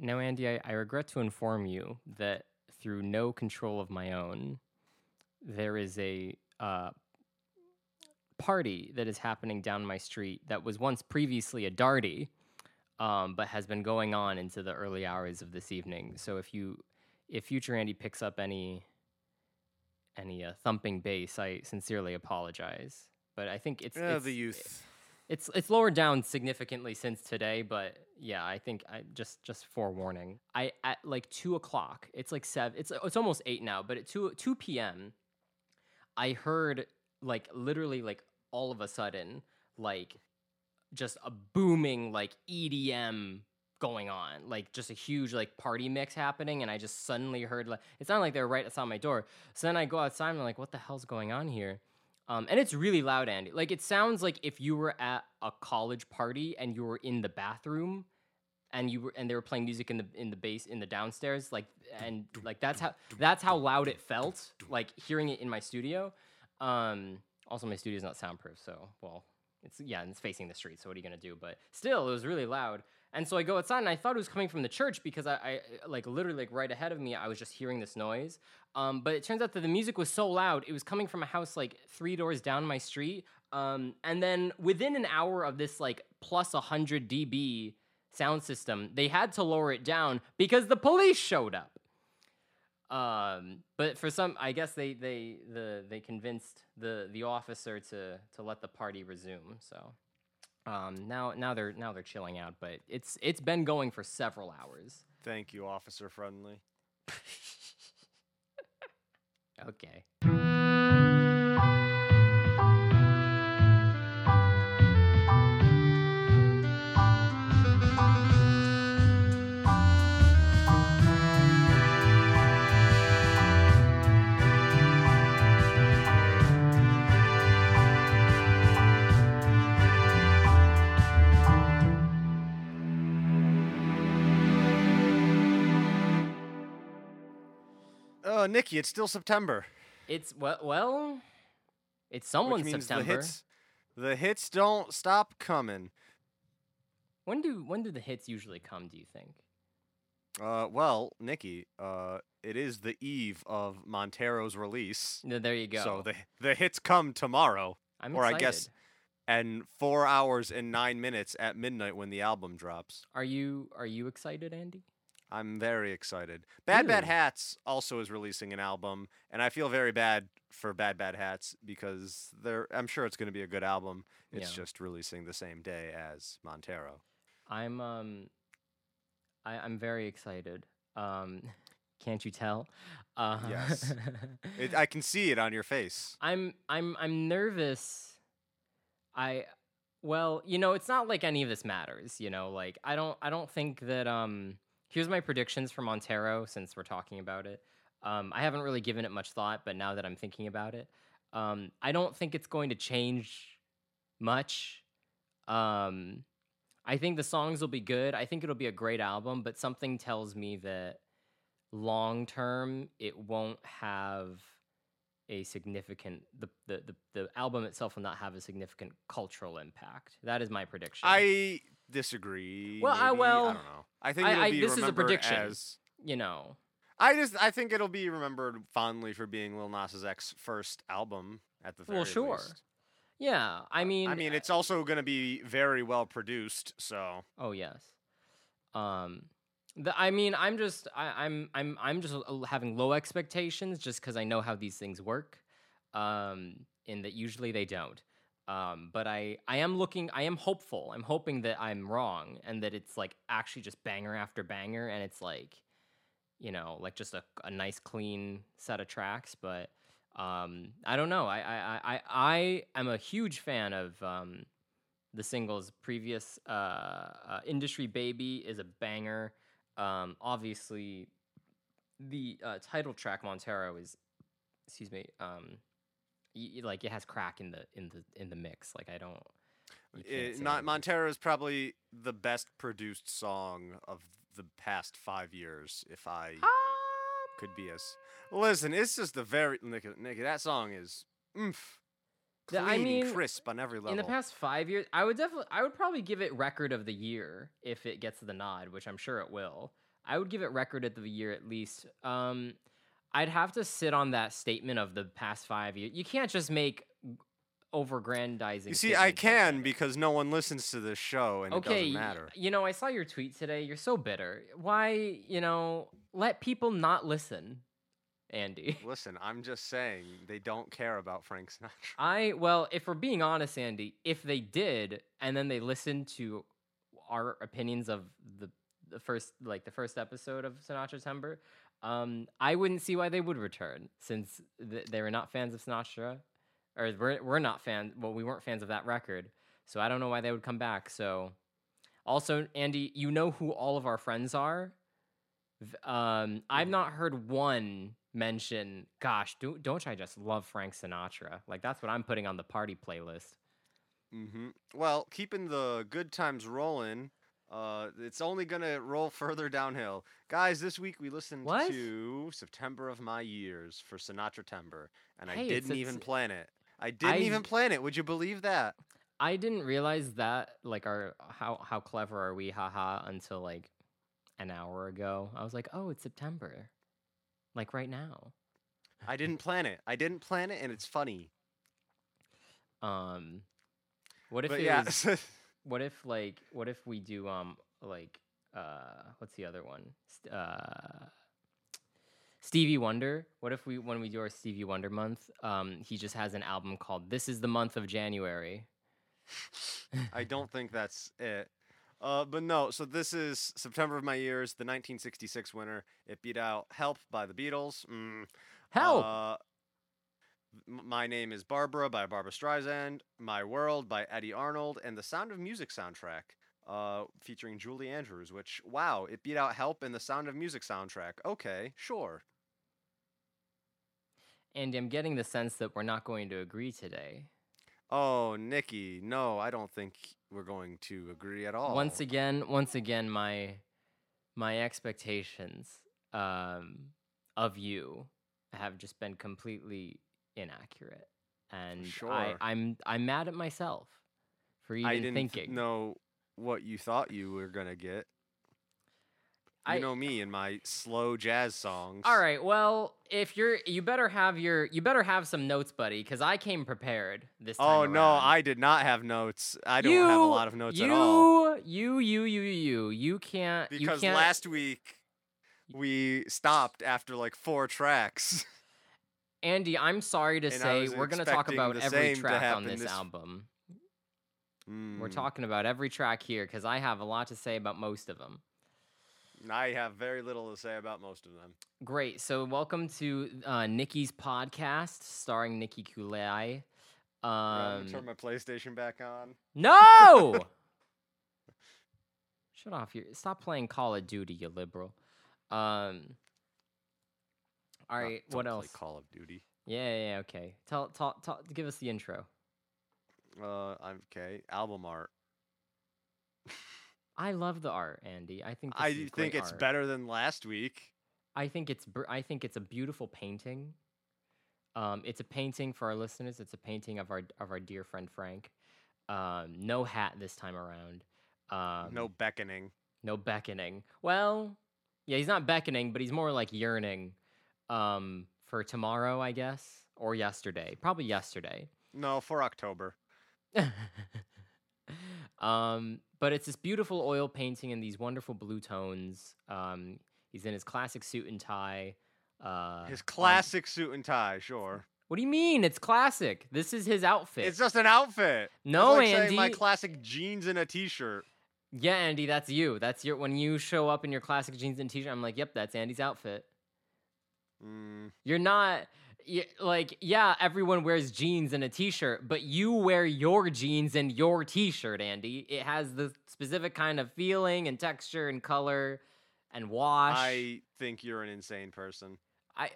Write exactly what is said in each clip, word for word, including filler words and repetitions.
Now, Andy, I, I regret to inform you that through no control of my own, there is a uh, party that is happening down my street that was once previously a darty, um, but has been going on into the early hours of this evening. So if you, if future Andy picks up any any uh, thumping bass, I sincerely apologize. But I think it's, yeah, it's the youth. It's it's lowered down significantly since today, but yeah, I think I just just forewarning. I at like two o'clock. It's like seven. It's it's almost eight now. But at two two p.m., I heard like literally like all of a sudden like just a booming like E D M going on, like just a huge like party mix happening, and I just suddenly heard like it sounded like they were right outside my door. So then I go outside and I'm like, what the hell's going on here? Um, and it's really loud, Andy. Like, it sounds like if you were at a college party and you were in the bathroom and you were, and they were playing music in the in the bass in the downstairs, like, and like that's how that's how loud it felt, like hearing it in my studio. Um, also, my studio is not soundproof, so well, it's yeah, and it's facing the street, so what are you gonna do? But still, it was really loud. And so I go outside, and I thought it was coming from the church because I, I like literally like right ahead of me, I was just hearing this noise. Um, but it turns out that the music was so loud, it was coming from a house like three doors down my street. Um, and then within an hour of this like plus one hundred decibel sound system, they had to lower it down because the police showed up. Um, but for some, I guess they they the they convinced the the officer to to let the party resume. So. Um, now, now they're now they're chilling out, but it's it's been going for several hours. Thank you, Officer Friendly. Okay. Oh, Nikki, it's still September. It's, well, well it's someone's September. The hits, the hits don't stop coming. When do when do the hits usually come, do you think? Uh, well, Nikki, uh, it is the eve of Montero's release. There you go. So the the hits come tomorrow. I'm or excited. I guess, and four hours and nine minutes at midnight when the album drops. Are you are you excited, Andy? I'm very excited. Bad Ooh. Bad Hats also is releasing an album, and I feel very bad for Bad Bad Hats because they're, I'm sure it's going to be a good album. It's yeah. just releasing the same day as Montero. I'm um, I, I'm very excited. Um, can't you tell? Uh, yes, it, I can see it on your face. I'm I'm I'm nervous. I well, you know, it's not like any of this matters. You know, like I don't I don't think that um. Here's my predictions for Montero, since we're talking about it. Um, I haven't really given it much thought, but now that I'm thinking about it, um, I don't think it's going to change much. Um, I think the songs will be good. I think it'll be a great album, but something tells me that long-term, it won't have a significant... The, the, the, the album itself will not have a significant cultural impact. That is my prediction. I... Disagree. Well, maybe. I well, I don't know. I think it'll I, I, be this remembered is a prediction, as, you know. I just I think it'll be remembered fondly for being Lil Nas X's first album at the very well, sure, least. Yeah. I mean, I mean, it's also going to be very well produced. So. Oh yes. Um, the, I mean, I'm just I, I'm I'm I'm just having low expectations just because I know how these things work, um, in that usually they don't. Um, but I, I am looking, I am hopeful. I'm hoping that I'm wrong and that it's like actually just banger after banger. And it's like, you know, like just a, a nice clean set of tracks. But um, I don't know. I, I, I, I am a huge fan of um, the singles. Previous uh, uh, Industry Baby is a banger. Um, obviously, the uh, title track Montero is, excuse me, um, like it has crack in the in the in the mix. Like I don't. It, not, Montero is probably the best produced song of the past five years. If I um, could be as listen, it's just the very Nikki. Nikki, that song is oomph, clean, I mean, and crisp on every level. In the past five years, I would definitely, I would probably give it record of the year if it gets the nod, which I'm sure it will. I would give it record of the year at least. Um, I'd have to sit on that statement of the past five years. You can't just make over-grandizing. You see, I can like because no one listens to this show, and okay, it doesn't matter. You know, I saw your tweet today. You're so bitter. Why, you know, let people not listen, Andy. Listen, I'm just saying they don't care about Frank Sinatra. I, well, if we're being honest, Andy, if they did, and then they listened to our opinions of the the first, like the first episode of Sinatra-tember, um, I wouldn't see why they would return, since th- they were not fans of Sinatra, or we're we're not fans. Well, we weren't fans of that record, so I don't know why they would come back. So, also, Andy, you know who all of our friends are. Um, I've not heard one mention. Gosh, do, don't I just love Frank Sinatra? Like that's what I'm putting on the party playlist. Mm-hmm. Well, keeping the good times rolling. Uh, it's only gonna roll further downhill, guys. This week we listened what? to September of My Years for Sinatra-tember, and hey, I didn't it's, even it's, plan it. I didn't I, even plan it. Would you believe that? I didn't realize that. Like, our how how clever are we? Haha! Until like an hour ago, I was like, oh, it's September, like right now. I didn't plan it. I didn't plan it, and it's funny. Um, what if but it yeah. was... What if like what if we do um like uh what's the other one uh Stevie Wonder? What if we when we do our Stevie Wonder month, um he just has an album called This Is the Month of January? I don't think that's it. Uh, but no, so this is September of My Years, the nineteen sixty-six winner. It beat out Help by the Beatles. Mm. Help. Uh, My Name is Barbara by Barbara Streisand, My World by Eddie Arnold, and The Sound of Music soundtrack uh, featuring Julie Andrews, which, wow, it beat out Help and The Sound of Music soundtrack. Okay, sure. And I'm getting the sense that we're not going to agree today. Oh, Nikki, no, I don't think we're going to agree at all. Once again, once again, my my expectations um, of you have just been completely... inaccurate, and sure. I, I'm I'm mad at myself for even I didn't thinking. Th- know what you thought you were gonna get. You I know me and my slow jazz songs. All right, well, if you're you better have your you better have some notes, buddy, because I came prepared this time. Oh around. No, I did not have notes. I don't you, have a lot of notes you, at all. You you you you you can't because you can't. Last week we stopped after like four tracks. Andy, I'm sorry to and say we're going to talk about every track on this, this album. Mm. We're talking about every track here because I have a lot to say about most of them. I have very little to say about most of them. Great. So welcome to uh, Nikki's podcast starring Nikki Kulai. Um, yeah, I'm going to turn my PlayStation back on. No! Shut off. Your, stop playing Call of Duty, you liberal. Um... All right, Not, what else? Call of Duty. Yeah, yeah, yeah okay. Tell, tell, tell, give us the intro. Uh, okay. Album art. I love the art, Andy. I think. This I is think it's art. better than last week. I think it's. I think it's a beautiful painting. Um, it's a painting for our listeners. It's a painting of our of our dear friend Frank. Um, no hat this time around. Um, no beckoning. No beckoning. Well, yeah, he's not beckoning, but he's more like yearning. Um, for tomorrow, I guess, or yesterday, probably yesterday. No, for October. um, but it's this beautiful oil painting in these wonderful blue tones. Um, he's in his classic suit and tie. Uh, his classic um, suit and tie, sure. What do you mean? It's classic. This is his outfit. It's just an outfit. No, like Andy. My classic jeans and a t-shirt. Yeah, Andy, that's you. That's your when you show up in your classic jeans and t-shirt. I'm like, yep, that's Andy's outfit. Mm. You're not you, like, yeah, everyone wears jeans and a t-shirt, but you wear your jeans and your t-shirt, Andy. It has the specific kind of feeling and texture and color and wash. I think you're an insane person. I.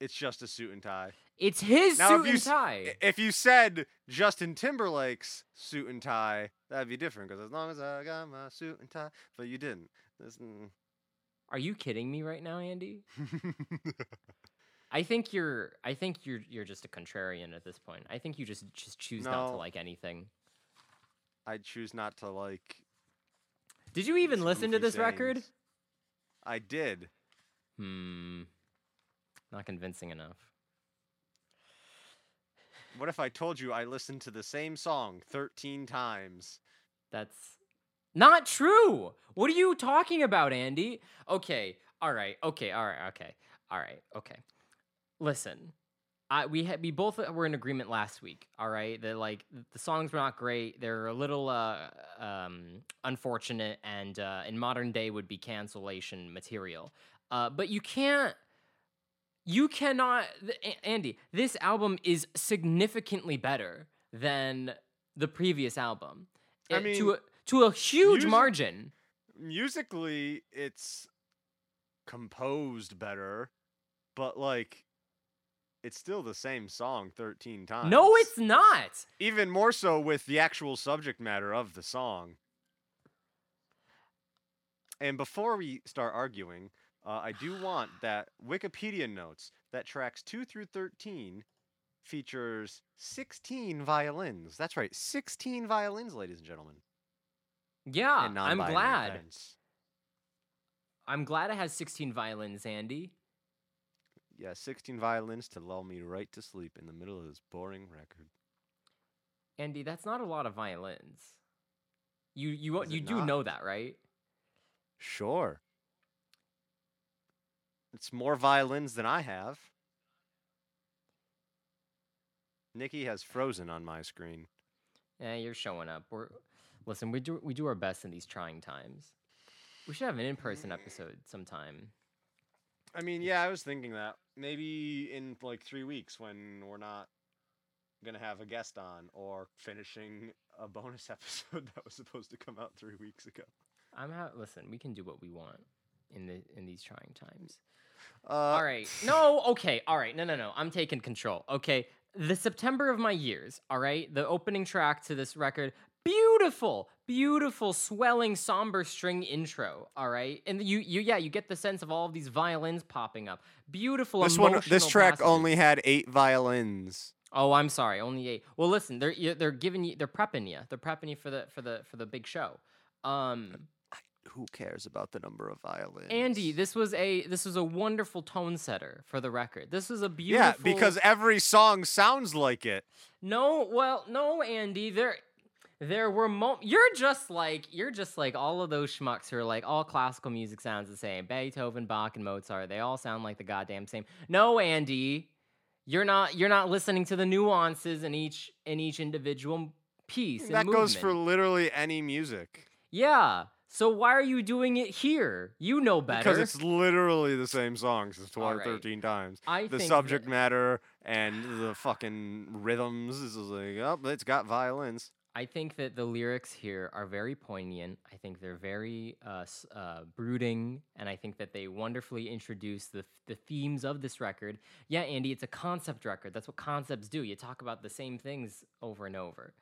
It's just a suit and tie. It's his now, suit and tie. If you said Justin Timberlake's suit and tie, that'd be different, because as long as I got my suit and tie, but you didn't. This, mm, Are you kidding me right now, Andy? I think you're. I think you're. You're just a contrarian at this point. I think you just just choose no, not to like anything. I choose not to like Did you even listen to this sayings. record? I did. Hmm. Not convincing enough. What if I told you I listened to the same song thirteen times? That's not true. What are you talking about, Andy? Okay. All right. Okay. All right. Okay. All right. Okay. Listen, I, we had, we both were in agreement last week. All right. That like the songs were not great. They're a little uh, um, unfortunate and uh, in modern day would be cancellation material. Uh, but you can't. You cannot, Andy, this album is significantly better than the previous album. I mean, to a, to a huge music, margin. Musically, it's composed better, but, like, it's still the same song thirteen times. No, it's not! Even more so with the actual subject matter of the song. And before we start arguing... Uh, I do want that Wikipedia notes that tracks two through thirteen features sixteen violins. That's right, sixteen violins, ladies and gentlemen. Yeah, and I'm glad. Friends. I'm glad it has sixteen violins, Andy. Yeah, sixteen violins to lull me right to sleep in the middle of this boring record. Andy, that's not a lot of violins. You you Is you do not? know that, right? Sure. It's more violins than I have. Nikki has frozen on my screen. Yeah, you're showing up. We're listen. We do we do our best in these trying times. We should have an in-person episode sometime. I mean, yeah, I was thinking that maybe in like three weeks when we're not gonna have a guest on or finishing a bonus episode that was supposed to come out three weeks ago. I'm out. Listen, we can do what we want in the in these trying times. Uh, all right. No, okay. All right. No, no, no. I'm taking control. Okay. The September of My Years, all right? The opening track to this record. Beautiful, beautiful, swelling, somber string intro, all right? And you, you yeah, you get the sense of all of these violins popping up. Beautiful, this emotional one, This track passages. only had eight violins. Oh, I'm sorry. Only eight. Well, listen, they're they're giving you they're prepping you. They're prepping you for the for the for the big show. Um Who cares about the number of violins? Andy, this was a this was a wonderful tone setter for the record. This is a beautiful... Yeah, because every song sounds like it. No, well, no, Andy. There there were mo- You're just like you're just like all of those schmucks who are like, all classical music sounds the same. Beethoven, Bach, and Mozart, they all sound like the goddamn same. No, Andy. You're not you're not listening to the nuances in each in each individual piece and movement. That goes for literally any music. Yeah. So why are you doing it here? You know better. Because it's literally the same song since twelve or thirteen times. I the subject that... matter and the fucking rhythms is like, oh, it's got violins. I think that the lyrics here are very poignant. I think they're very uh, uh, brooding, and I think that they wonderfully introduce the the themes of this record. Yeah, Andy, it's a concept record. That's what concepts do. You talk about the same things over and over.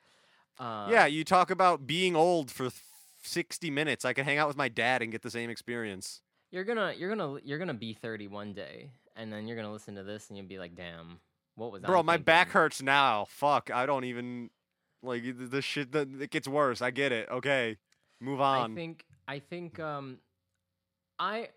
Uh, yeah, you talk about being old for... Th- sixty minutes. I could hang out with my dad and get the same experience. You're gonna, you're gonna, you're gonna be thirty one day, and then you're gonna listen to this, and you'll be like, "Damn, what was?" Bro, I my thinking? back hurts now. Fuck, I don't even like this shit. The, it gets worse. I get it. Okay, move on. I think, I think, um, I,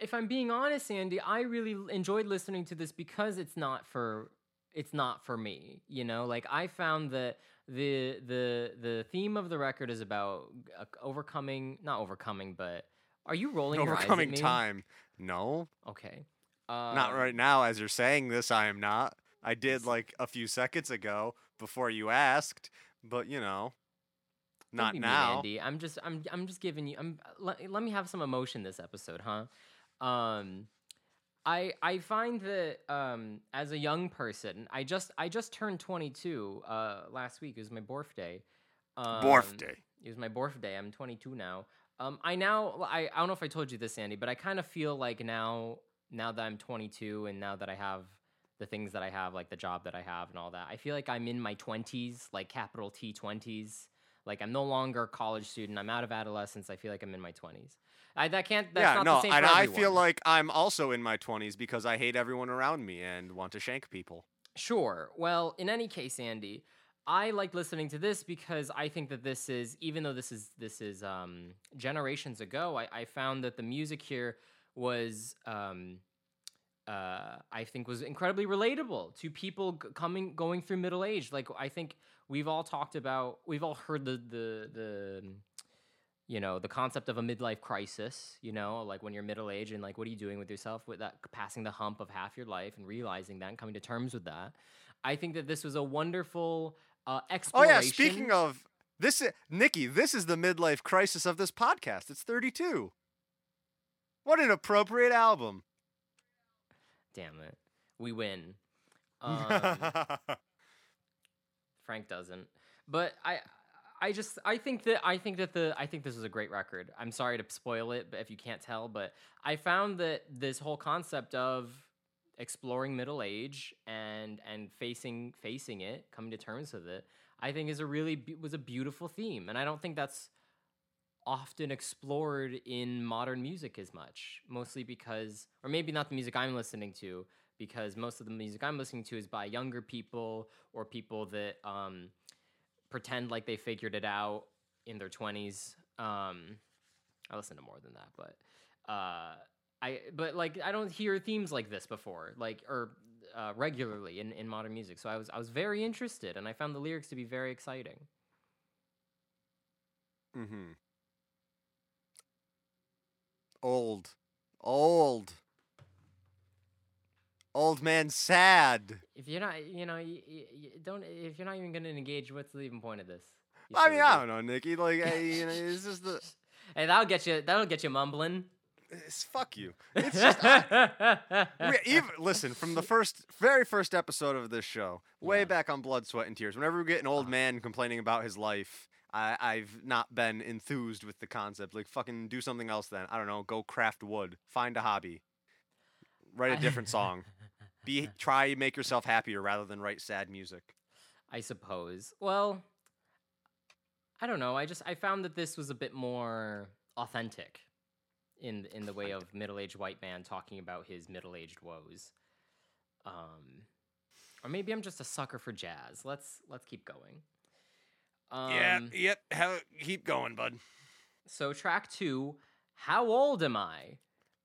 if I'm being honest, Andy, I really enjoyed listening to this because it's not for, it's not for me. You know, like I found that. The the the theme of the record is about uh, overcoming, not overcoming, but are you rolling your eyes at me? Overcoming time. No. Okay. Uh, not right now. As you're saying this, I am not. I did like a few seconds ago before you asked, but you know, not now. Andy, I'm just I'm I'm just giving you. I'm let, let me have some emotion this episode, huh? Um, I I find that um, as a young person, I just I just turned twenty-two uh, last week. It was my birthday. Um, birthday. It was my birthday. I'm twenty-two now. Um, I now I, I don't know if I told you this, Andy, but I kind of feel like now now that I'm twenty-two and now that I have the things that I have, like the job that I have and all that, I feel like I'm in my twenties, like capital T twenties. Like I'm no longer a college student. I'm out of adolescence. I feel like I'm in my twenties. I that can't. That's yeah, not no, the same for everyone. I feel like I'm also in my twenties because I hate everyone around me and want to shank people. Sure. Well, in any case, Andy, I like listening to this because I think that this is, even though this is this is um, generations ago, I, I found that the music here was, um, uh, I think, was incredibly relatable to people coming going through middle age. Like, I think we've all talked about, we've all heard the the the. you know, the concept of a midlife crisis, you know, like when you're middle-aged and like, what are you doing with yourself with that, passing the hump of half your life and realizing that and coming to terms with that. I think that this was a wonderful uh, exploration. Oh, yeah, speaking of this, is, Nikki, this is the midlife crisis of this podcast. It's thirty-two. What an appropriate album. Damn it. We win. Um, Frank doesn't. But I... I just, I think that, I think that the, I think this is a great record. I'm sorry to spoil it, but if you can't tell, but I found that this whole concept of exploring middle age and, and facing, facing it, coming to terms with it, I think is a really, was a beautiful theme. And I don't think that's often explored in modern music as much, mostly because, or maybe not the music I'm listening to, because most of the music I'm listening to is by younger people or people that, um, pretend like they figured it out in their twenties. Um, I listen to more than that, but uh, I but like I don't hear themes like this before, like or uh, regularly in, in modern music. So I was I was very interested, and I found the lyrics to be very exciting. Mm-hmm. Old, old, old man sad. If you're not, you know, you, you, you don't. If you're not even going to engage, what's the even point of this? You I mean, I don't know, Nikki. Like, I, you know, it's just the. Hey, that'll get you. That'll get you mumbling. It's fuck you. It's just. I, we, even, listen, from the first, very first episode of this show, way yeah. back on Blood, Sweat, and Tears. Whenever we get an old man complaining about his life, I, I've not been enthused with the concept. Like, fucking do something else. Then I don't know. Go craft wood. Find a hobby. Write a different song. Be try to make yourself happier rather than write sad music. I suppose. Well, I don't know. I just I found that this was a bit more authentic in in the way of middle-aged white man talking about his middle-aged woes. Um, or maybe I'm just a sucker for jazz. Let's let's keep going. Um, yeah. Yep. How, keep going, bud. So track two. How old am I?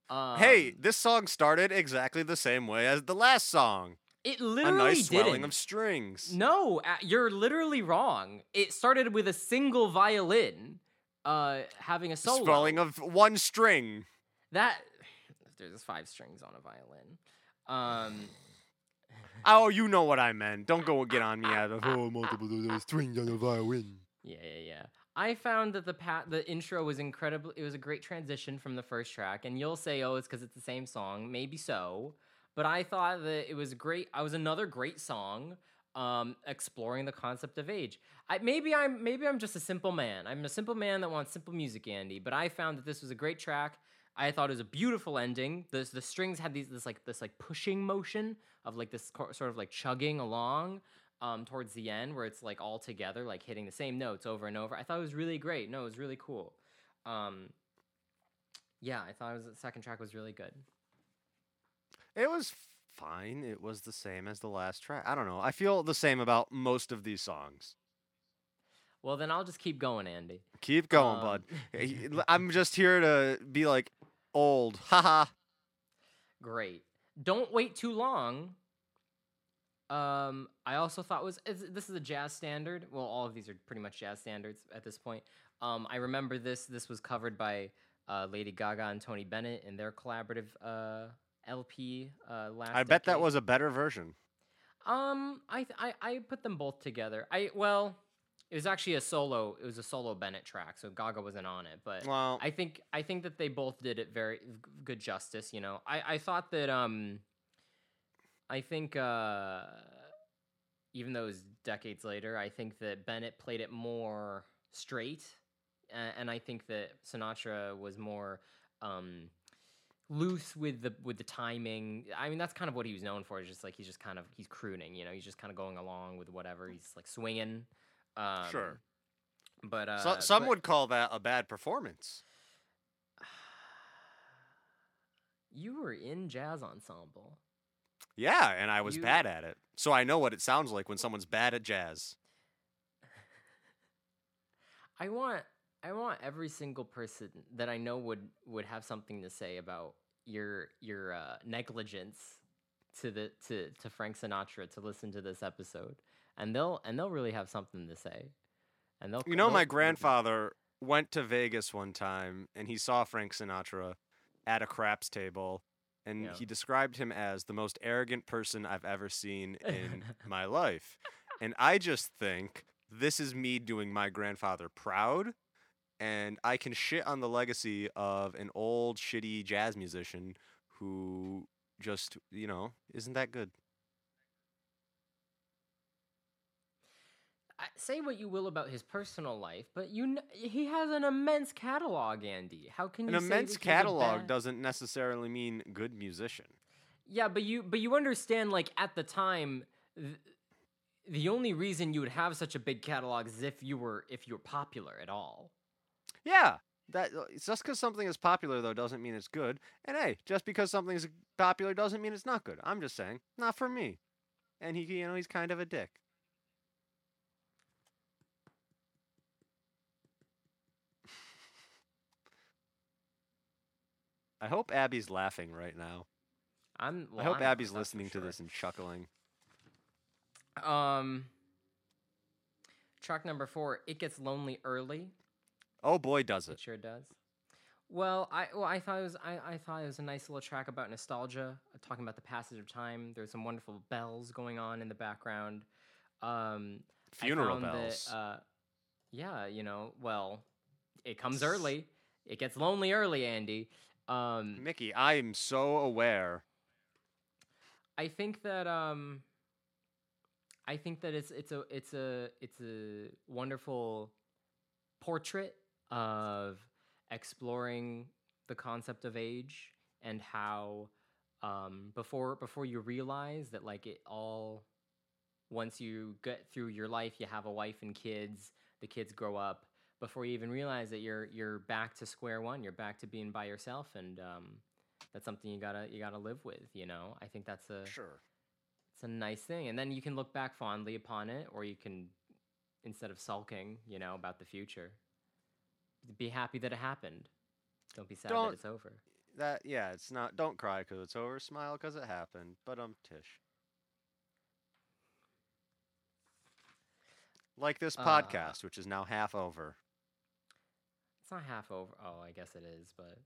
Um, hey, this song started exactly the same way as the last song. It literally did. A nice didn't. swelling of strings. No, you're literally wrong. It started with a single violin uh, having a solo. Swelling of one string. That there's five strings on a violin. Um, oh, you know what I meant. Don't go get on me out of oh, multiple strings on a violin. Yeah, yeah, yeah. I found that the pa- the intro was incredible. It was a great transition from the first track, and you'll say, "Oh, it's because it's the same song." Maybe so, but I thought that it was great. I was another great song, um, exploring the concept of age. I, maybe I'm maybe I'm just a simple man. I'm a simple man that wants simple music, Andy. But I found that this was a great track. I thought it was a beautiful ending. The the strings had these this like this like pushing motion of like this co- sort of like chugging along. Um, towards the end where it's like all together, like hitting the same notes over and over. I thought it was really great. No, it was really cool. Um, yeah, I thought it was, the second track was really good. It was fine. It was the same as the last track. I don't know. I feel the same about most of these songs. Well, then I'll just keep going, Andy. Keep going, um, bud. I'm just here to be like old. Haha. Great. Don't wait too long. Um, I also thought was is, this is a jazz standard. Well, all of these are pretty much jazz standards at this point. Um, I remember this. This was covered by uh, Lady Gaga and Tony Bennett in their collaborative uh, L P uh, last. I bet decade. That was a better version. Um, I, th- I I put them both together. I well, it was actually a solo. It was a solo Bennett track, so Gaga wasn't on it. But well, I think I think that they both did it very good justice. You know, I, I thought that um. I think, uh, even though it was decades later, I think that Bennett played it more straight, and, and I think that Sinatra was more um, loose with the with the timing. I mean, that's kind of what he was known for. Is just like he's just kind of he's crooning, you know, he's just kind of going along with whatever. He's like swinging. Um, sure, but uh, so, some but, would call that a bad performance. You were in jazz ensemble. Yeah, and I was you, bad at it. So I know what it sounds like when someone's bad at jazz. I want I want every single person that I know would would have something to say about your your uh, negligence to the to, to Frank Sinatra to listen to this episode, and they'll and they'll really have something to say. And they'll you know they'll, my grandfather went to Vegas one time and he saw Frank Sinatra at a craps table. And yeah. he described him as the most arrogant person I've ever seen in my life. And I just think this is me doing my grandfather proud. And I can shit on the legacy of an old shitty jazz musician who just, you know, isn't that good. I, say what you will about his personal life, but you kn- he has an immense catalog, Andy. How can you an say immense catalog bad... doesn't necessarily mean good musician? Yeah, but you but you understand, like, at the time, th- the only reason you would have such a big catalog is if you were if you were popular at all. Yeah, that just because something is popular though doesn't mean it's good. And hey, just because something is popular doesn't mean it's not good. I'm just saying, not for me. And he, you know, he's kind of a dick. I hope Abby's laughing right now. I'm. Well, I hope I'm, Abby's listening sure. to this and chuckling. Um, track number four. It Gets Lonely Early. Oh boy, does it! It sure does. Well, I well I thought it was I, I thought it was a nice little track about nostalgia, talking about the passage of time. There's some wonderful bells going on in the background. Um, Funeral bells. That, uh, yeah, you know. Well, it comes early. It gets lonely early, Andy. Um, Mickey, I am so aware. I think that um, I think that it's it's a it's a it's a wonderful portrait of exploring the concept of age and how um, before before you realize that, like, it all once you get through your life, you have a wife and kids, the kids grow up. Before you even realize that you're you're back to square one, you're back to being by yourself, and um, that's something you gotta you gotta live with. You know, I think that's a sure, it's a nice thing, and then you can look back fondly upon it, or you can, instead of sulking, you know, about the future, be happy that it happened. Don't be sad don't, that it's over. That yeah, it's not. Don't cry because it's over. Smile because it happened. But um, tish. Like this podcast, uh, which is now half over. It's not half over. Oh, I guess it is, but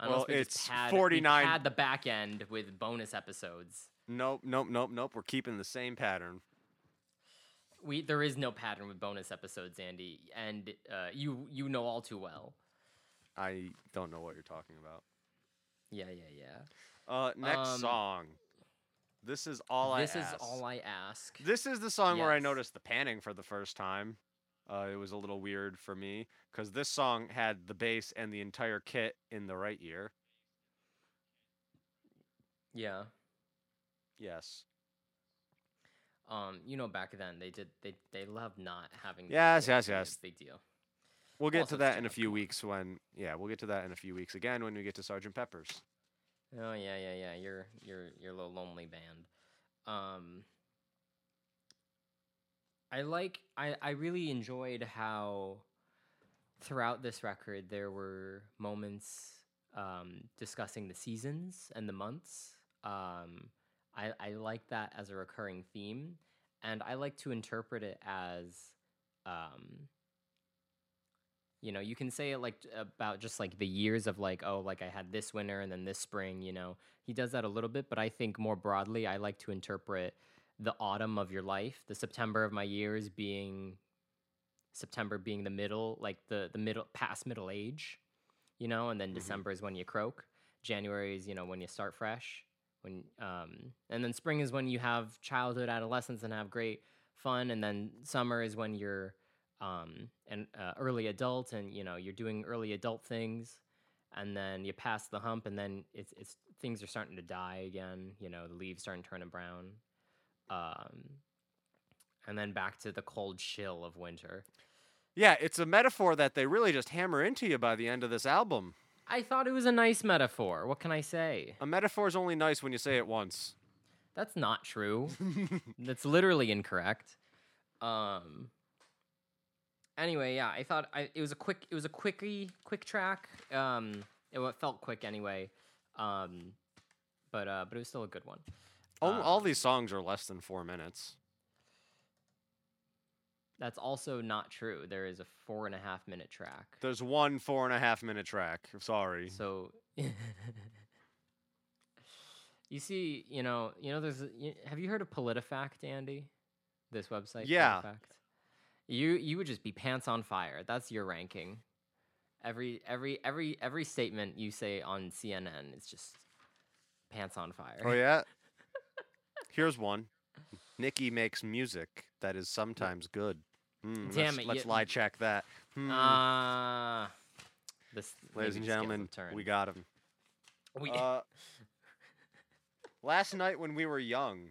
well, we it's had, forty-nine. We had the back end with bonus episodes. Nope, nope, nope, nope. We're keeping the same pattern. We there is no pattern with bonus episodes, Andy, and uh, you you know all too well. I don't know what you're talking about. Yeah, yeah, yeah. Uh, next um, song. This is all I. This ask. Is all I ask. This is the song yes. where I noticed the panning for the first time. Uh, it was a little weird for me because this song had the bass and the entire kit in the right ear. Yeah. Yes. Um, you know, back then they did they they loved not having. Yes, yes, yes. Big deal. We'll get also to that in a few weeks when yeah we'll get to that in a few weeks again when we get to Sergeant Pepper's. Oh yeah, yeah, yeah. Your your your little lonely band. Um, I like. I, I really enjoyed how throughout this record there were moments um, discussing the seasons and the months. Um, I I like that as a recurring theme, and I like to interpret it as, um, you know, you can say it like about just like the years of like, oh, like I had this winter and then this spring, you know, he does that a little bit. But I think more broadly, I like to interpret the autumn of your life, the September of my years being September being the middle, like the, the middle past middle age, you know, and then mm-hmm. December is when you croak. January is, you know, when you start fresh. When um, and then spring is when you have childhood, adolescence and have great fun. And then summer is when you're um and uh, early adult, and you know you're doing early adult things, and then you pass the hump, and then it's it's things are starting to die again, you know, the leaves starting turning brown, um and then back to the cold chill of winter. Yeah, it's a metaphor that they really just hammer into you by the end of this album. I thought it was a nice metaphor. What can I say? A metaphor is only nice when you say it once. That's not true. That's literally incorrect. um Anyway, yeah, I thought I, it was a quick, it was a quickie, quick track. Um, it, it felt quick anyway, um, but uh, but it was still a good one. All, um, all these songs are less than four minutes. That's also not true. There is a four and a half minute track. There's one four and a half minute track. I'm sorry. So, you see, you know, you know, there's. You, have you heard of PolitiFact, Andy? This website. Yeah. PolitiFact? You you would just be pants on fire. That's your ranking. Every every every every statement you say on C N N is just pants on fire. Oh yeah. Here's one. Nikki makes music that is sometimes good. Mm, Damn let's, it! Let's you, lie check that. Ah. Mm. Uh, this, ladies and gentlemen, we got him. We. Uh, Last Night When We Were Young.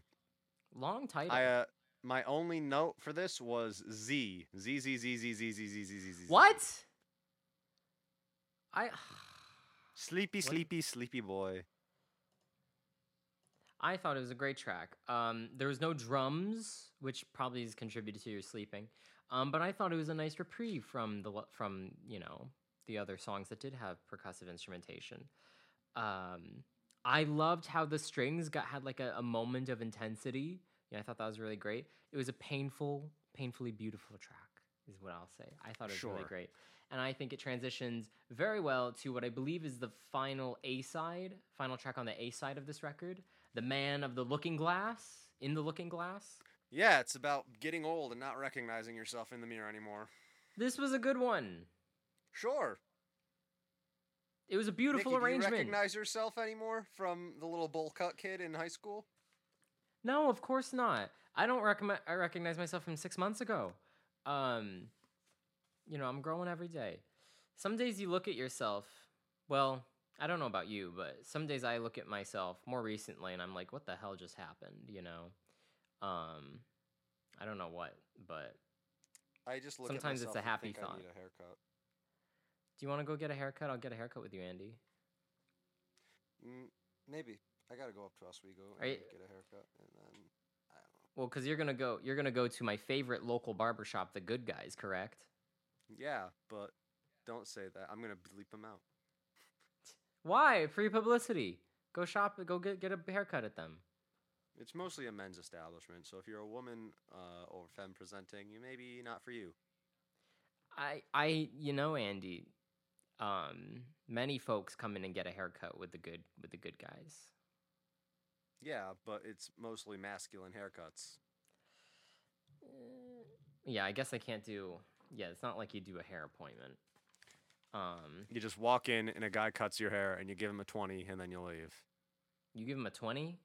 Long title. I, uh, My only note for this was Z. Z, Z, Z, Z, Z, Z, Z, Z, Z, Z. What? I... Sleepy, what? Sleepy, sleepy boy. I thought it was a great track. Um, there was no drums, which probably has contributed to your sleeping. Um, but I thought it was a nice reprieve from, the from you know, the other songs that did have percussive instrumentation. Um, I loved how the strings got had, like, a, a moment of intensity. Yeah, I thought that was really great. It was a painful, painfully beautiful track, is what I'll say. I thought it was sure. really great. And I think it transitions very well to what I believe is the final A-side, final track on the A-side of this record, The Man of the Looking Glass, in the Looking Glass. Yeah, it's about getting old and not recognizing yourself in the mirror anymore. This was a good one. Sure. It was a beautiful Nikki, arrangement. Do you recognize yourself anymore from the little bowl cut kid in high school? No, of course not. I don't recommend. I recognize myself from six months ago. Um, you know, I'm growing every day. Some days you look at yourself. Well, I don't know about you, but some days I look at myself more recently, and I'm like, "What the hell just happened?" You know, um, I don't know what, but I just look sometimes at myself it's a happy and think thought. I need a haircut. Do you want to go get a haircut? I'll get a haircut with you, Andy. Mm, maybe. I gotta go up to Oswego and you, get a haircut, and then I don't know. Well, because you're gonna go, you're gonna go to my favorite local barbershop, The Good Guys, correct? Yeah, but don't say that. I'm gonna bleep them out. Why? Free publicity. Go shop. Go get get a haircut at them. It's mostly a men's establishment, so if you're a woman uh, or femme presenting, you maybe not for you. I I you know, Andy, um, many folks come in and get a haircut with the good with the good guys. Yeah, but it's mostly masculine haircuts. Yeah, I guess I can't do... Yeah, it's not like you do a hair appointment. Um, you just walk in and a guy cuts your hair and you give him a twenty and then you leave. You give him a twenty?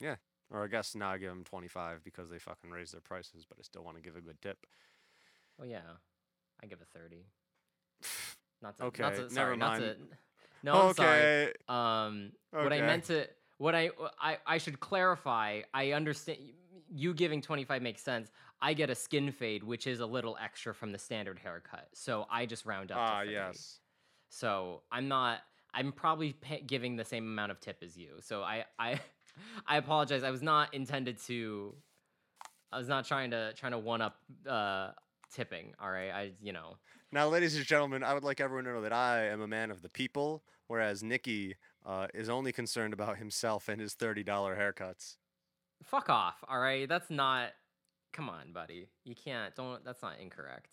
Yeah, or I guess now I give him twenty-five because they fucking raised their prices, but I still want to give a good tip. Well, yeah, I give a thirty. Not to, okay, not to, sorry, never mind. Not to, no, I'm okay. sorry. Um, okay. What I meant to... What I, I I should clarify, I understand you giving twenty-five makes sense. I get a skin fade, which is a little extra from the standard haircut. So I just round up. Ah, uh, yes. So I'm not, I'm probably pay, giving the same amount of tip as you. So I, I I apologize. I was not intended to, I was not trying to, trying to one up uh, tipping. All right. I, you know. Now, ladies and gentlemen, I would like everyone to know that I am a man of the people, whereas Nikki Uh, is only concerned about himself and his thirty dollars haircuts. Fuck off, all right? That's not... Come on, buddy. You can't... Don't. That's not incorrect.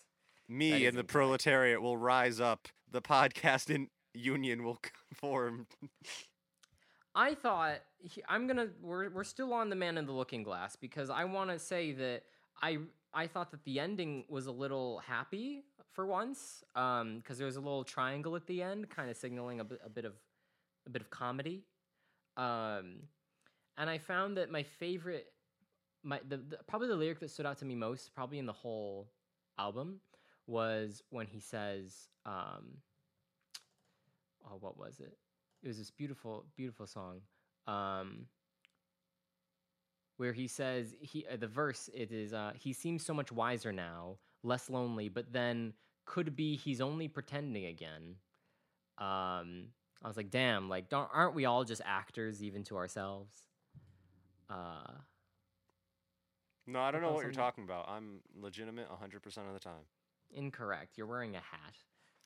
Me and incorrect. The proletariat will rise up. The podcast in- union will form. I thought... I'm gonna... We're, we're still on The Man in the Looking Glass because I want to say that I I thought that the ending was a little happy for once because um, there was a little triangle at the end kind of signaling a, b- a bit of... a bit of comedy. Um, and I found that my favorite, my the, the probably the lyric that stood out to me most, probably in the whole album, was when he says, um, oh, what was it? It was this beautiful, beautiful song um, where he says, he uh, the verse, it is, uh, he seems so much wiser now, less lonely, but then could be he's only pretending again. Um... I was like, damn, like, don't, aren't we all just actors even to ourselves? Uh, no, I don't know what you're talking about. I'm legitimate one hundred percent of the time. Incorrect. You're wearing a hat.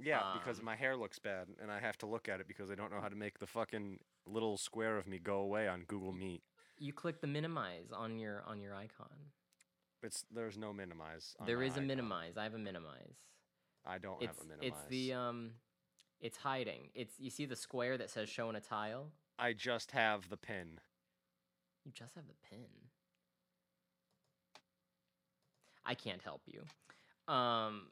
Yeah, um, because my hair looks bad, and I have to look at it because I don't know how to make the fucking little square of me go away on Google Meet. You click the minimize on your on your icon. It's there's no minimize. On there is icon. A minimize. I have a minimize. I don't it's, have a minimize. It's the um, it's hiding. It's you see the square that says show in a tile. I just have the pin. You just have the pin. I can't help you. Um,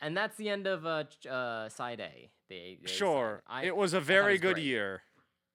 and that's the end of uh, uh, Side A. They, they sure, I, it was a very was good great. year.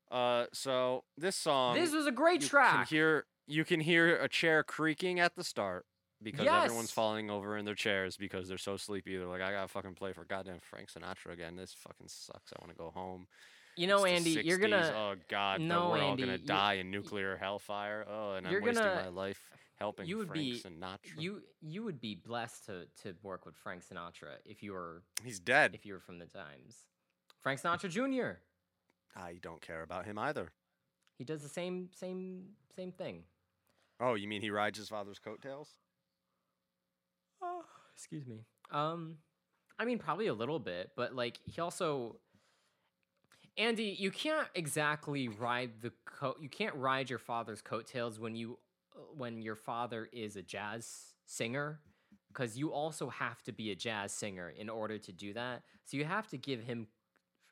Uh, so this song, this was a great you track. Can hear, you can hear a chair creaking at the start because yes. everyone's falling over in their chairs because they're so sleepy. They're like, I gotta fucking play for goddamn Frank Sinatra again. This fucking sucks. I want to go home. You know, it's Andy, you're gonna. Oh God, no, we're all Andy, gonna die in nuclear hellfire. Oh, and I'm wasting gonna, my life helping Frank be, Sinatra. You you would be blessed to to work with Frank Sinatra if you were. He's dead. If you were from the times, Frank Sinatra Junior I don't care about him either. He does the same same same thing. Oh, you mean he rides his father's coattails? Oh, excuse me. Um, I mean probably a little bit, but like he also. Andy, you can't exactly ride the co- you can't ride your father's coattails when you when your father is a jazz singer, because you also have to be a jazz singer in order to do that. So you have to give him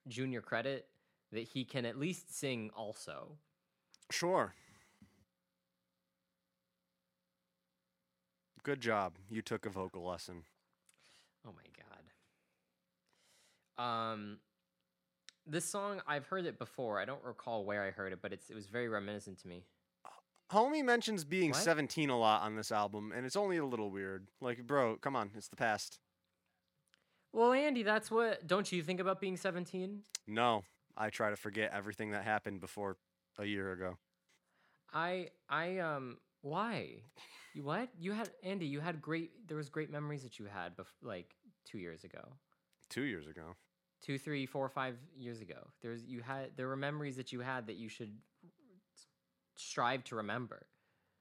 Junior credit that he can at least sing also. Sure. Good job. You took a vocal lesson. Oh my God. Um This song, I've heard it before. I don't recall where I heard it, but it's it was very reminiscent to me. Homie mentions being what? seventeen a lot on this album, and it's only a little weird. Like, bro, come on, it's the past. Well, Andy, that's what... Don't you think about being seventeen? No, I try to forget everything that happened before a year ago. I, I, um, why? You what? You had, Andy, you had great... There was great memories that you had, bef- like, two years ago. Two years ago? Two, three, four, five years ago, there's you had there were memories that you had that you should strive to remember,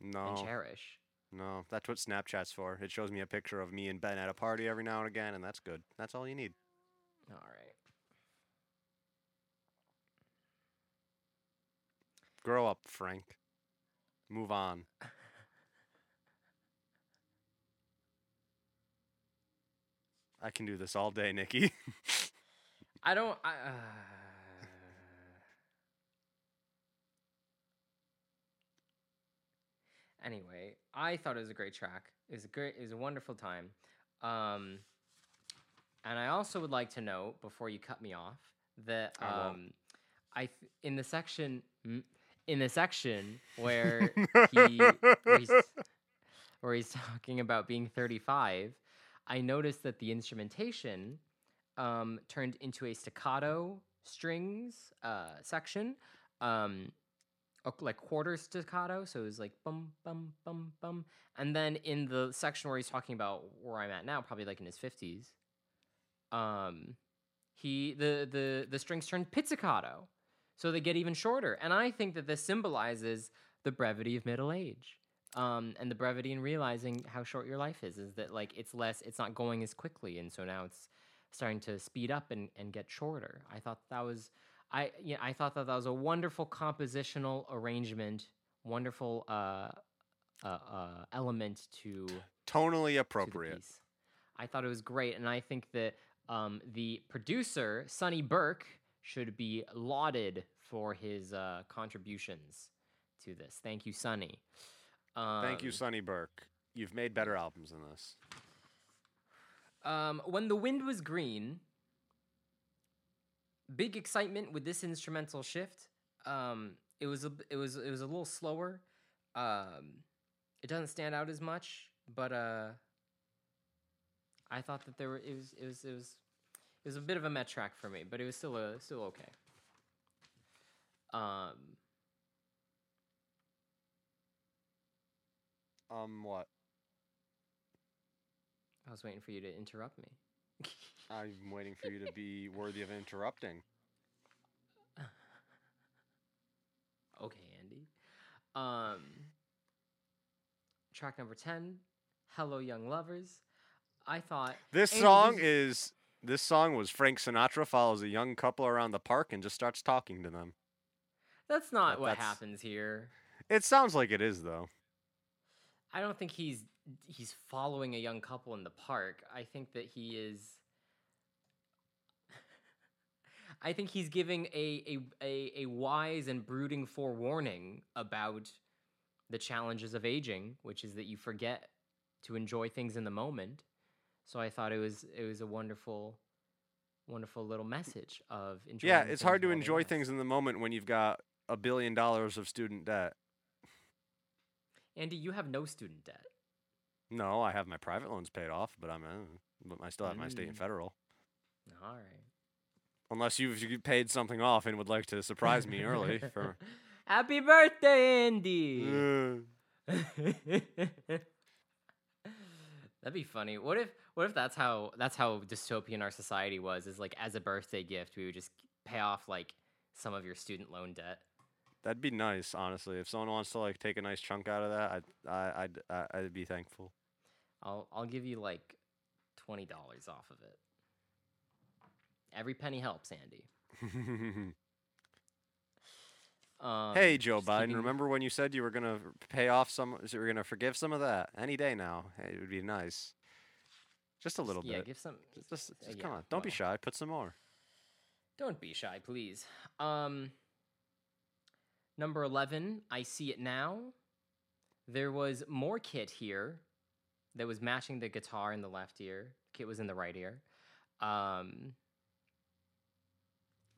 no, and cherish. No, that's what Snapchat's for. It shows me a picture of me and Ben at a party every now and again, and that's good. That's all you need. All right. Grow up, Frank. Move on. I can do this all day, Nikki. I don't... I, uh... Anyway, I thought it was a great track. It was a great. It was a wonderful time. Um, and I also would like to note, before you cut me off, that um, I, I th- in the section in the section where he where he's, where he's talking about being thirty-five, I noticed that the instrumentation. Um, turned into a staccato strings uh, section, um, like quarter staccato. So it was like bum, bum, bum, bum. And then in the section where he's talking about where I'm at now, probably like in his fifties, um, he the, the, the strings turned pizzicato. So they get even shorter. And I think that this symbolizes the brevity of middle age, um, and the brevity in realizing how short your life is, is that like it's less, it's not going as quickly. And so now it's starting to speed up and, and get shorter. I thought that was, I yeah, I thought that that was a wonderful compositional arrangement, wonderful uh, uh, uh, element to tonally appropriate. To the piece. I thought it was great, and I think that um, the producer Sonny Burke should be lauded for his uh, contributions to this. Thank you, Sonny. Um, Thank you, Sonny Burke. You've made better albums than this. Um, when the wind was green, big excitement with this instrumental shift. Um, it was a, it was it was a little slower. Um, it doesn't stand out as much, but uh, I thought that there were it was it was it was it was a bit of a met track for me, but it was still a still okay. Um. Um. What? I was waiting for you to interrupt me. I'm waiting for you to be worthy of interrupting. Okay, Andy. Um, track number ten, Hello Young Lovers. I thought this song this, is this song was Frank Sinatra follows a young couple around the park and just starts talking to them. That's not but what that's, happens here. It sounds like it is though. I don't think he's he's following a young couple in the park. I think that he is I think he's giving a a, a a wise and brooding forewarning about the challenges of aging, which is that you forget to enjoy things in the moment. So I thought it was it was a wonderful, wonderful little message of enjoying. Yeah, it's hard to enjoy things in the moment when you've got a billion dollars of student debt. Andy, you have no student debt. No, I have my private loans paid off, but I'm uh, but I still have my state and federal. All right. Unless you've paid something off and would like to surprise me early. For... Happy birthday, Andy! Uh. That'd be funny. What if what if that's how that's how dystopian our society was? Is like as a birthday gift, we would just pay off like some of your student loan debt. That'd be nice, honestly. If someone wants to like take a nice chunk out of that, I'd I, I'd I, I'd be thankful. I'll I'll give you like twenty dollars off of it. Every penny helps, Andy. um, hey, Joe Biden, keeping... remember when you said you were going to pay off some, you were going to forgive some of that? Any day now. Hey, it would be nice. Just a little yeah, bit. Yeah, give some. Just, just, just yeah, come on. Don't well, be shy. Put some more. Don't be shy, please. Um, number eleven, I See It Now. There was more kit here that was matching the guitar in the left ear. Kit was in the right ear. Um...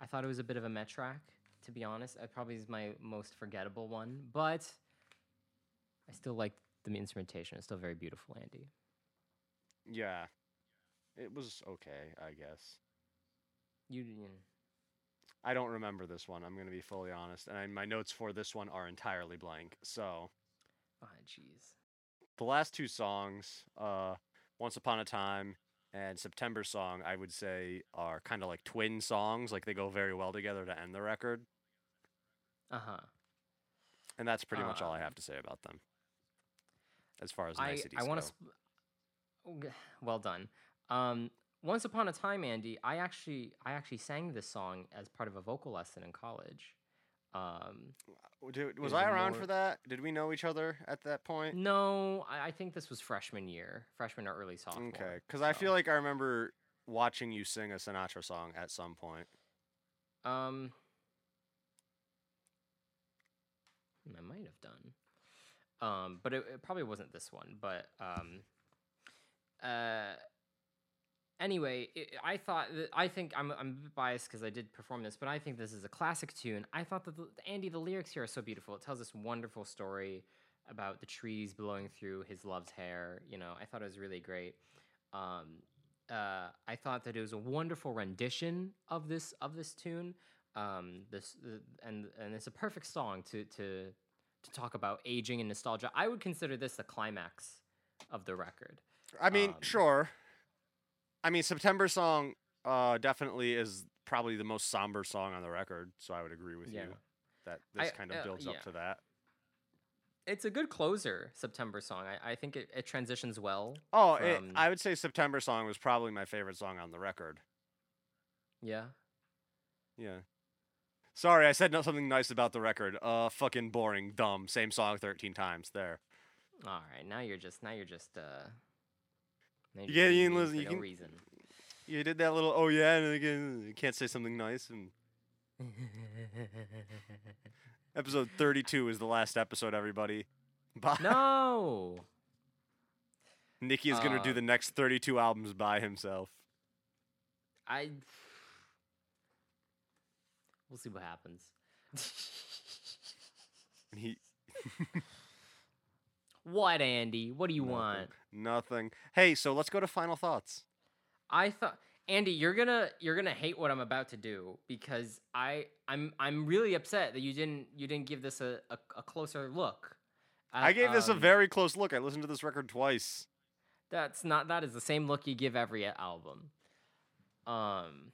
I thought it was a bit of a metrack, to be honest. It probably is my most forgettable one, but I still like the instrumentation. It's still very beautiful, Andy. Yeah. It was okay, I guess. You, you I don't remember this one. I'm going to be fully honest. And I, my notes for this one are entirely blank, so. Ah, oh, jeez. The last two songs, uh, Once Upon a Time and September Song, I would say, are kind of like twin songs. Like, they go very well together to end the record. Uh-huh. And that's pretty uh, much all I have to say about them. As far as niceties I, I wanna go. Sp- well done. Um, Once Upon a Time, Andy, I actually I actually sang this song as part of a vocal lesson in college. Um, Dude, was I around more... for that? Did we know each other at that point? No, I, I think this was freshman year, freshman or early sophomore. Okay, because so. I feel like I remember watching you sing a Sinatra song at some point. Um, I might have done, um, but it, it probably wasn't this one. But um, uh. Anyway, it, I thought that, I think I'm I'm biased because I did perform this, but I think this is a classic tune. I thought that the, Andy, the lyrics here are so beautiful. It tells this wonderful story about the trees blowing through his love's hair. You know, I thought it was really great. Um, uh, I thought that it was a wonderful rendition of this of this tune. Um, this uh, and and it's a perfect song to to to talk about aging and nostalgia. I would consider this the climax of the record. I mean, um, sure. I mean, September Song uh, definitely is probably the most somber song on the record, so I would agree with yeah. you that this I, kind of builds uh, yeah. up to that. It's a good closer, September Song. I, I think it, it transitions well. Oh, it, I would say September Song was probably my favorite song on the record. Yeah. Yeah. Sorry, I said not something nice about the record. Uh, fucking boring, dumb. Same song thirteen times. There. All right, now you're just now you're just. Uh... Yeah, you didn't listen. You, can, no reason. You did that little, oh yeah, and again, you can't say something nice. And episode thirty-two is the last episode, everybody. Bye. No! Nikki is uh, going to do the next thirty-two albums by himself. I. We'll see what happens. And he. What, Andy? What do you Nothing. want? Nothing. Hey, so let's go to final thoughts. I thought, Andy, you're gonna you're gonna hate what I'm about to do because I I'm I'm really upset that you didn't you didn't give this a, a, a closer look. I, I gave um, this a very close look. I listened to this record twice. That's not that is the same look you give every album. Um,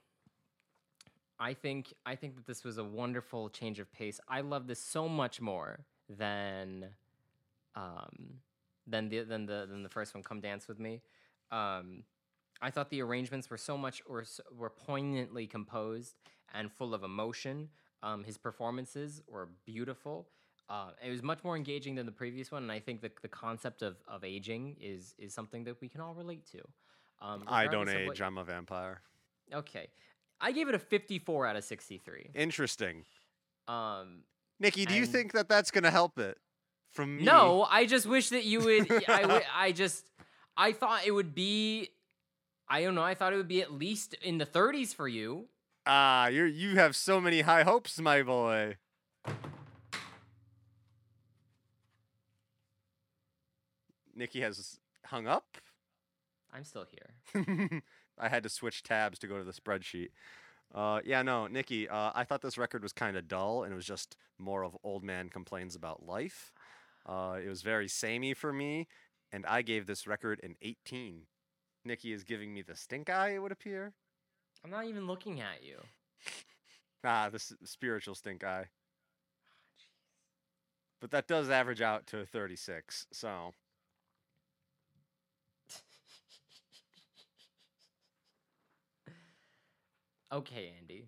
I think I think that this was a wonderful change of pace. I love this so much more than. Um, than the than the than the first one, Come Dance With Me. Um, I thought the arrangements were so much or were poignantly composed and full of emotion. Um, his performances were beautiful. Uh, it was much more engaging than the previous one, and I think the the concept of, of aging is is something that we can all relate to. Um, I don't age. What, I'm a vampire. Okay. I gave it a fifty-four out of sixty-three. Interesting. Um, Nikki, do and, you think that that's going to help it? From me? No, I just wish that you would. I, w- I just, I thought it would be, I don't know, I thought it would be at least in the thirties for you. Ah, uh, you you have so many high hopes, my boy. Nikki has hung up. I'm still here. I had to switch tabs to go to the spreadsheet. Uh, yeah, no, Nikki, uh, I thought this record was kind of dull, and it was just more of old man complains about life. Uh, it was very samey for me, and I gave this record an eighteen. Nikki is giving me the stink eye, it would appear. I'm not even looking at you. Ah, the s- spiritual stink eye. Oh, geez. But that does average out to a thirty-six, so... Okay, Andy.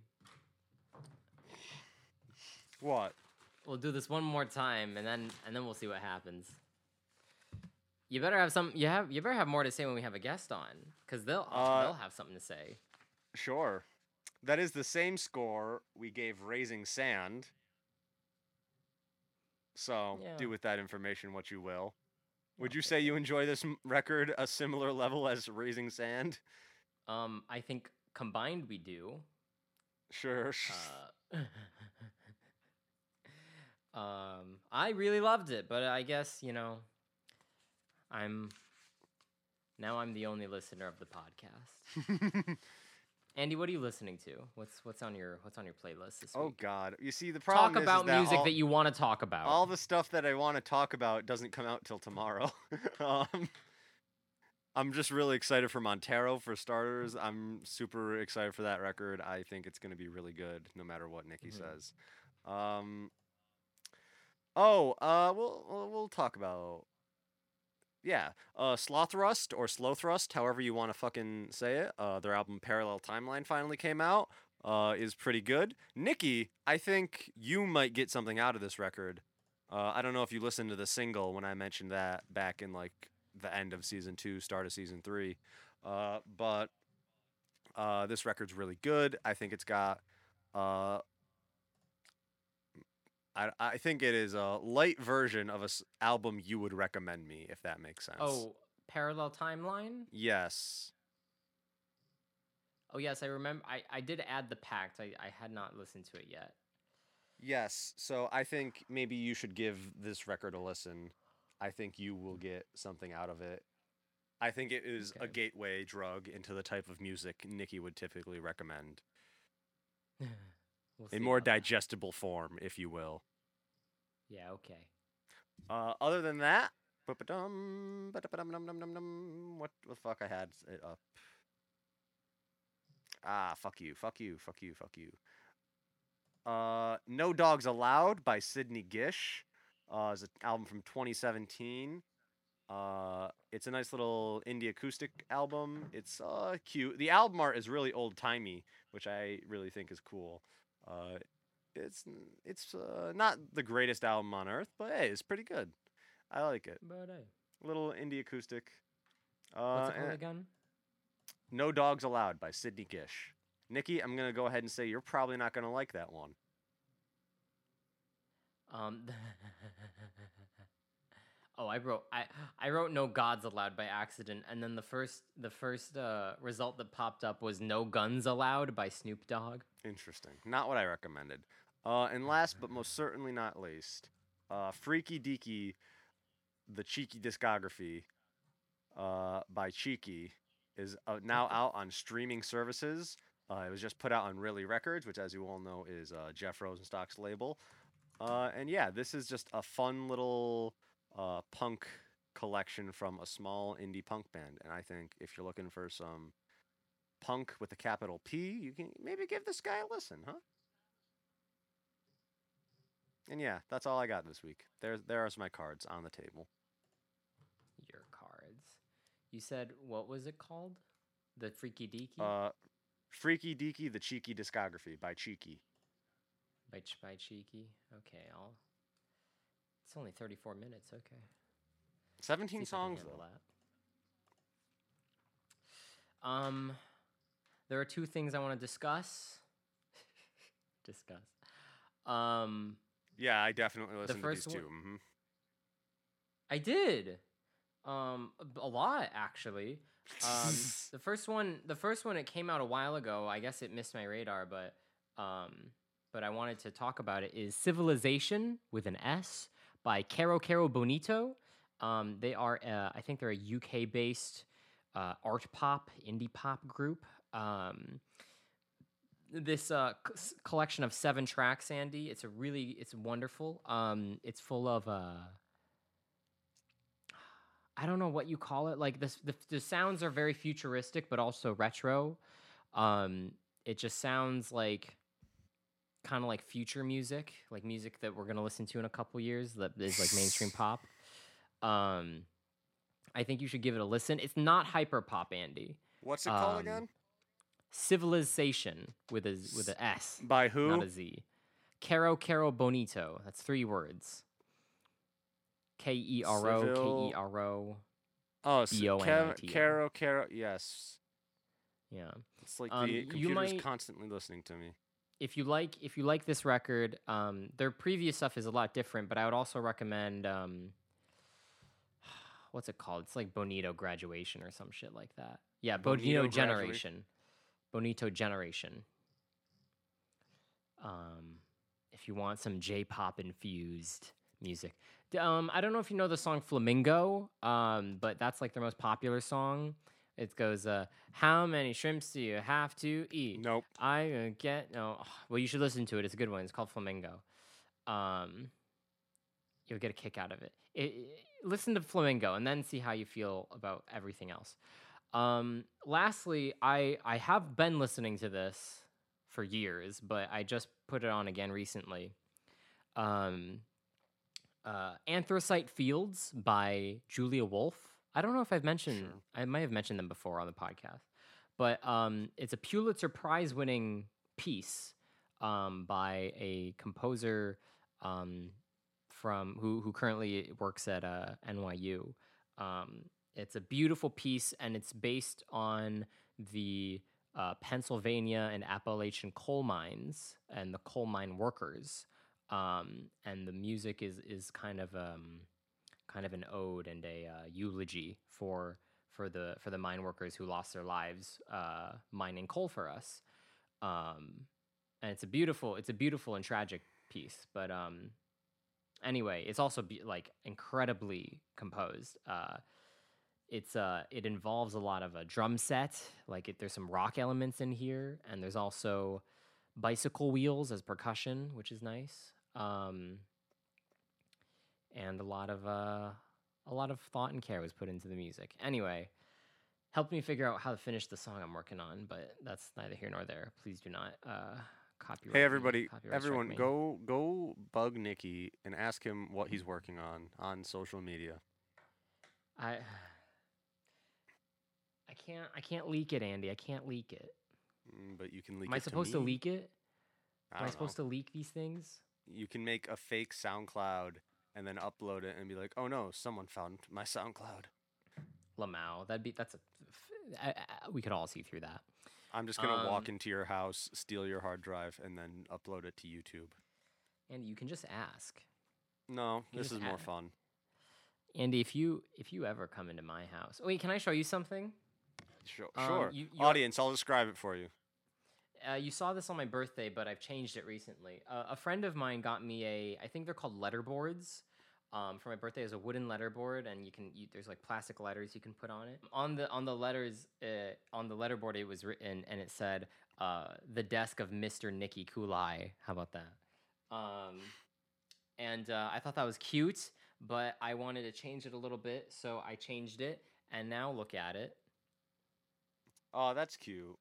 What? We'll do this one more time, and then and then we'll see what happens. You better have some. You have. You better have more to say when we have a guest on, because they'll uh, they'll have something to say. Sure. That is the same score we gave Raising Sand. So yeah. Do with that information what you will. Would okay. you say you enjoy this record a similar level as Raising Sand? Um, I think. Combined, we do. Sure. Uh, um, I really loved it, but I guess you know, I'm now I'm the only listener of the podcast. Andy, what are you listening to? What's what's on your what's on your playlist this oh, week? Oh God, you see the problem. Talk is, about is that music all, that you want to talk about. All the stuff that I want to talk about doesn't come out till tomorrow. um, I'm just really excited for Montero, for starters. I'm super excited for that record. I think it's going to be really good, no matter what Nikki mm-hmm. says. Um, oh, uh, we'll we'll talk about... Yeah, uh, Slothrust, or Slothrust, however you want to fucking say it. Uh, their album Parallel Timeline finally came out. Uh, is pretty good. Nikki, I think you might get something out of this record. Uh, I don't know if you listened to the single when I mentioned that back in, like, the end of season two, start of season three. Uh, but uh, this record's really good. I think it's got, uh, I, I think it is a light version of an s- album you would recommend me, if that makes sense. Oh, Parallel Timeline? Yes. Oh, yes, I remember. I, I did add The Pact. I, I had not listened to it yet. Yes, so I think maybe you should give this record a listen. I think you will get something out of it. I think it is okay. a gateway drug into the type of music Nikki would typically recommend. We'll in more digestible that. form, if you will. Yeah, okay. Uh, other than that, what the fuck I had it up? Ah, fuck you, fuck you, fuck you, fuck you. Uh, No Dogs Allowed by Sidney Gish. Uh, it's an album from twenty seventeen. Uh, it's a nice little indie acoustic album. It's uh, cute. The album art is really old-timey, which I really think is cool. Uh, it's it's uh, not the greatest album on earth, but hey, it's pretty good. I like it. But hey. Little indie acoustic. Uh, What's it called again? No Dogs Allowed by Sidney Gish. Nikki, I'm going to go ahead and say you're probably not going to like that one. Um, oh, I wrote I, I wrote No Gods Allowed by accident, and then the first the first uh, result that popped up was No Guns Allowed by Snoop Dogg. Interesting. Not what I recommended. Uh, and last but most certainly not least, uh, Freaky Deaky, the Cheeky Discography uh, by Cheeky is uh, now out on streaming services. Uh, it was just put out on Really Records, which, as you all know, is uh, Jeff Rosenstock's label. Uh, and yeah, this is just a fun little uh, punk collection from a small indie punk band. And I think if you're looking for some punk with a capital P, you can maybe give this guy a listen, huh? And yeah, that's all I got this week. There, there are my cards on the table. You said, what was it called? The Freaky Deaky? Uh, Freaky Deaky, the Cheeky Discography by Cheeky. By, ch- by Cheeky? Okay, I'll... It's only thirty-four minutes, okay. seventeen songs, though. That. Um, there are two things I want to discuss. discuss. Um, yeah, I definitely listened the first to these two. One, mm-hmm. I did. Um, a lot, actually. Um, the first one, the first one, it came out a while ago. I guess it missed my radar, but um, but I wanted to talk about it. Is Civilization with an S by Kero Kero Bonito. Um, they are, uh, I think, they're a U K-based uh, art pop, indie pop group. Um, this uh, c- collection of seven tracks, Andy. It's a really, it's wonderful. Um, it's full of. Uh, I don't know what you call it. Like this, the, the sounds are very futuristic, but also retro. Um, it just sounds like kind of like future music, like music that we're going to listen to in a couple years that is like mainstream pop. Um, I think you should give it a listen. It's not hyper pop, Andy. What's it um, called again? Civilization with a with an S. By who? Not a Z. Kero Kero Bonito. That's three words. K E R O, K E R O, oh, so Kero Kero, yes. Yeah. It's like um, the computer's might, constantly listening to me. If you like if you like this record, um, their previous stuff is a lot different, but I would also recommend, um, what's it called? It's like Bonito Graduation or some shit like that. Yeah, Bonito, Bonito Generation. Bonito Generation. Um, if you want some J-pop infused music. Um, I don't know if you know the song Flamingo, um, but that's like their most popular song. It goes, uh, how many shrimps do you have to eat? Nope. I get, no. Oh, well, you should listen to it. It's a good one. It's called Flamingo. Um, you'll get a kick out of it. It, it. Listen to Flamingo and then see how you feel about everything else. Um, lastly, I, I have been listening to this for years, but I just put it on again recently. Um... Uh, Anthracite Fields by Julia Wolf. I don't know if I've mentioned, sure. I might have mentioned them before on the podcast, but um, it's a Pulitzer Prize winning piece um, by a composer um, from who, who currently works at uh, N Y U. Um, it's a beautiful piece, and it's based on the uh, Pennsylvania and Appalachian coal mines and the coal mine workers. Um, and the music is is kind of um, kind of an ode and a uh, eulogy for for the for the mine workers who lost their lives uh, mining coal for us. Um, and it's a beautiful it's a beautiful and tragic piece. But um, anyway, it's also be- like incredibly composed. Uh, it's uh, it involves a lot of a drum set. Like it, there's some rock elements in here, and there's also bicycle wheels as percussion, which is nice. Um, and a lot of uh, a lot of thought and care was put into the music. Anyway, helped me figure out how to finish the song I'm working on, but that's neither here nor there. Please do not uh, copyright. Hey, everybody, copyright everyone, go go bug Nikki and ask him what he's working on on social media. I I can't I can't leak it, Andy. I can't leak it. But you can leak. Am I it supposed to, me? to leak it? I Am I supposed know. to leak these things? You can make a fake SoundCloud and then upload it and be like, "Oh no, someone found my SoundCloud." Lamau, that'd be that's a. I, I, we could all see through that. I'm just gonna um, walk into your house, steal your hard drive, and then upload it to YouTube. And you can just ask. No, this is more it. fun. Andy, if you if you ever come into my house, wait, can I show you something? Sure. Um, sure. You, Audience, I'll describe it for you. Uh, you saw this on my birthday, but I've changed it recently. Uh, a friend of mine got me a, I think they're called letterboards. Um, for my birthday, is a wooden letterboard, and you can you, there's like plastic letters you can put on it. On the on the letters uh, on the letterboard, it was written, and it said uh, the desk of Mister Nikki Kulai. How about that? Um, and uh, I thought that was cute, but I wanted to change it a little bit, so I changed it, and now look at it. Oh, that's cute.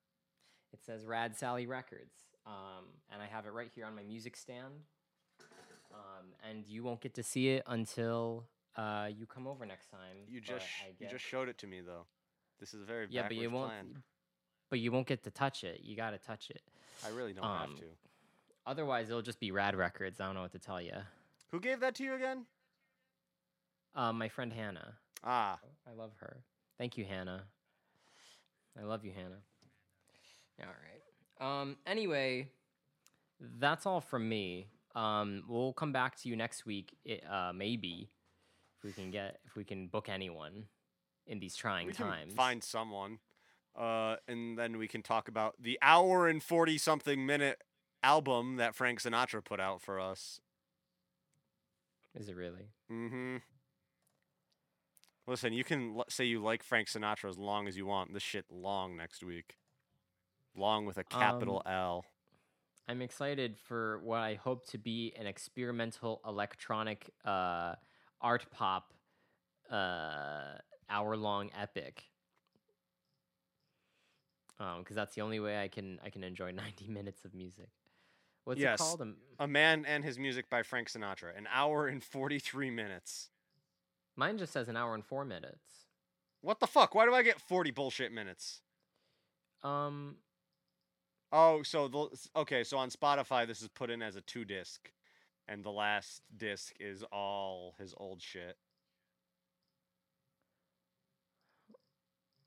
It says Rad Sally Records, um, and I have it right here on my music stand. Um, and you won't get to see it until uh, you come over next time. You just I guess... you just showed it to me though. This is a very yeah, backwards but you won't, plan. But you won't get to touch it. You got to touch it. I really don't um, have to. Otherwise, it'll just be Rad Records. I don't know what to tell you. Who gave that to you again? Uh, my friend Hannah. Ah. I love her. Thank you, Hannah. I love you, Hannah. All right. Um, anyway, that's all from me. Um, we'll come back to you next week, uh, maybe, if we can get if we can book anyone in these trying we times. Can find someone, uh, and then we can talk about the hour and forty something minute album that Frank Sinatra put out for us. Is it really? Mm-hmm. Listen, you can l- say you like Frank Sinatra as long as you want. This shit long next week. Long with a capital um, L. I'm excited for what I hope to be an experimental electronic uh, art pop uh, hour-long epic. Because um, that's the only way I can I can enjoy ninety minutes of music. What's yes. it called? A-, a Man and His Music by Frank Sinatra. An hour and forty-three minutes. Mine just says an hour and four minutes. What the fuck? Why do I get forty bullshit minutes? Um. Oh, so the okay. So on Spotify, this is put in as a two disc, and the last disc is all his old shit.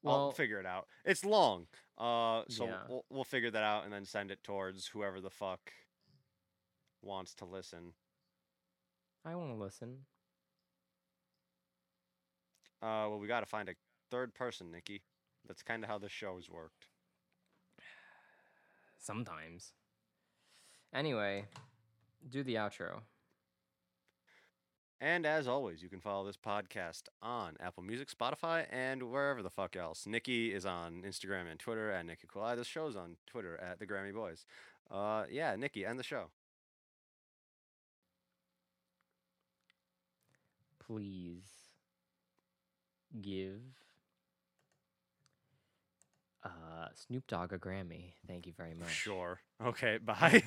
Well, I'll figure it out. It's long. Uh, so yeah. we'll we'll figure that out and then send it towards whoever the fuck wants to listen. I want to listen. Uh, well, we got to find a third person, Nikki. That's kind of how the show's worked. Sometimes. Anyway, do the outro. And as always, you can follow this podcast on Apple Music, Spotify, and wherever the fuck else. Nikki is on Instagram and Twitter at Nikki Kulai. The show's on Twitter at The Grammy Boys. Uh, yeah, Nikki, end the show. Please give Uh, Snoop Dogg a Grammy. Thank you very much. Sure. Okay, bye.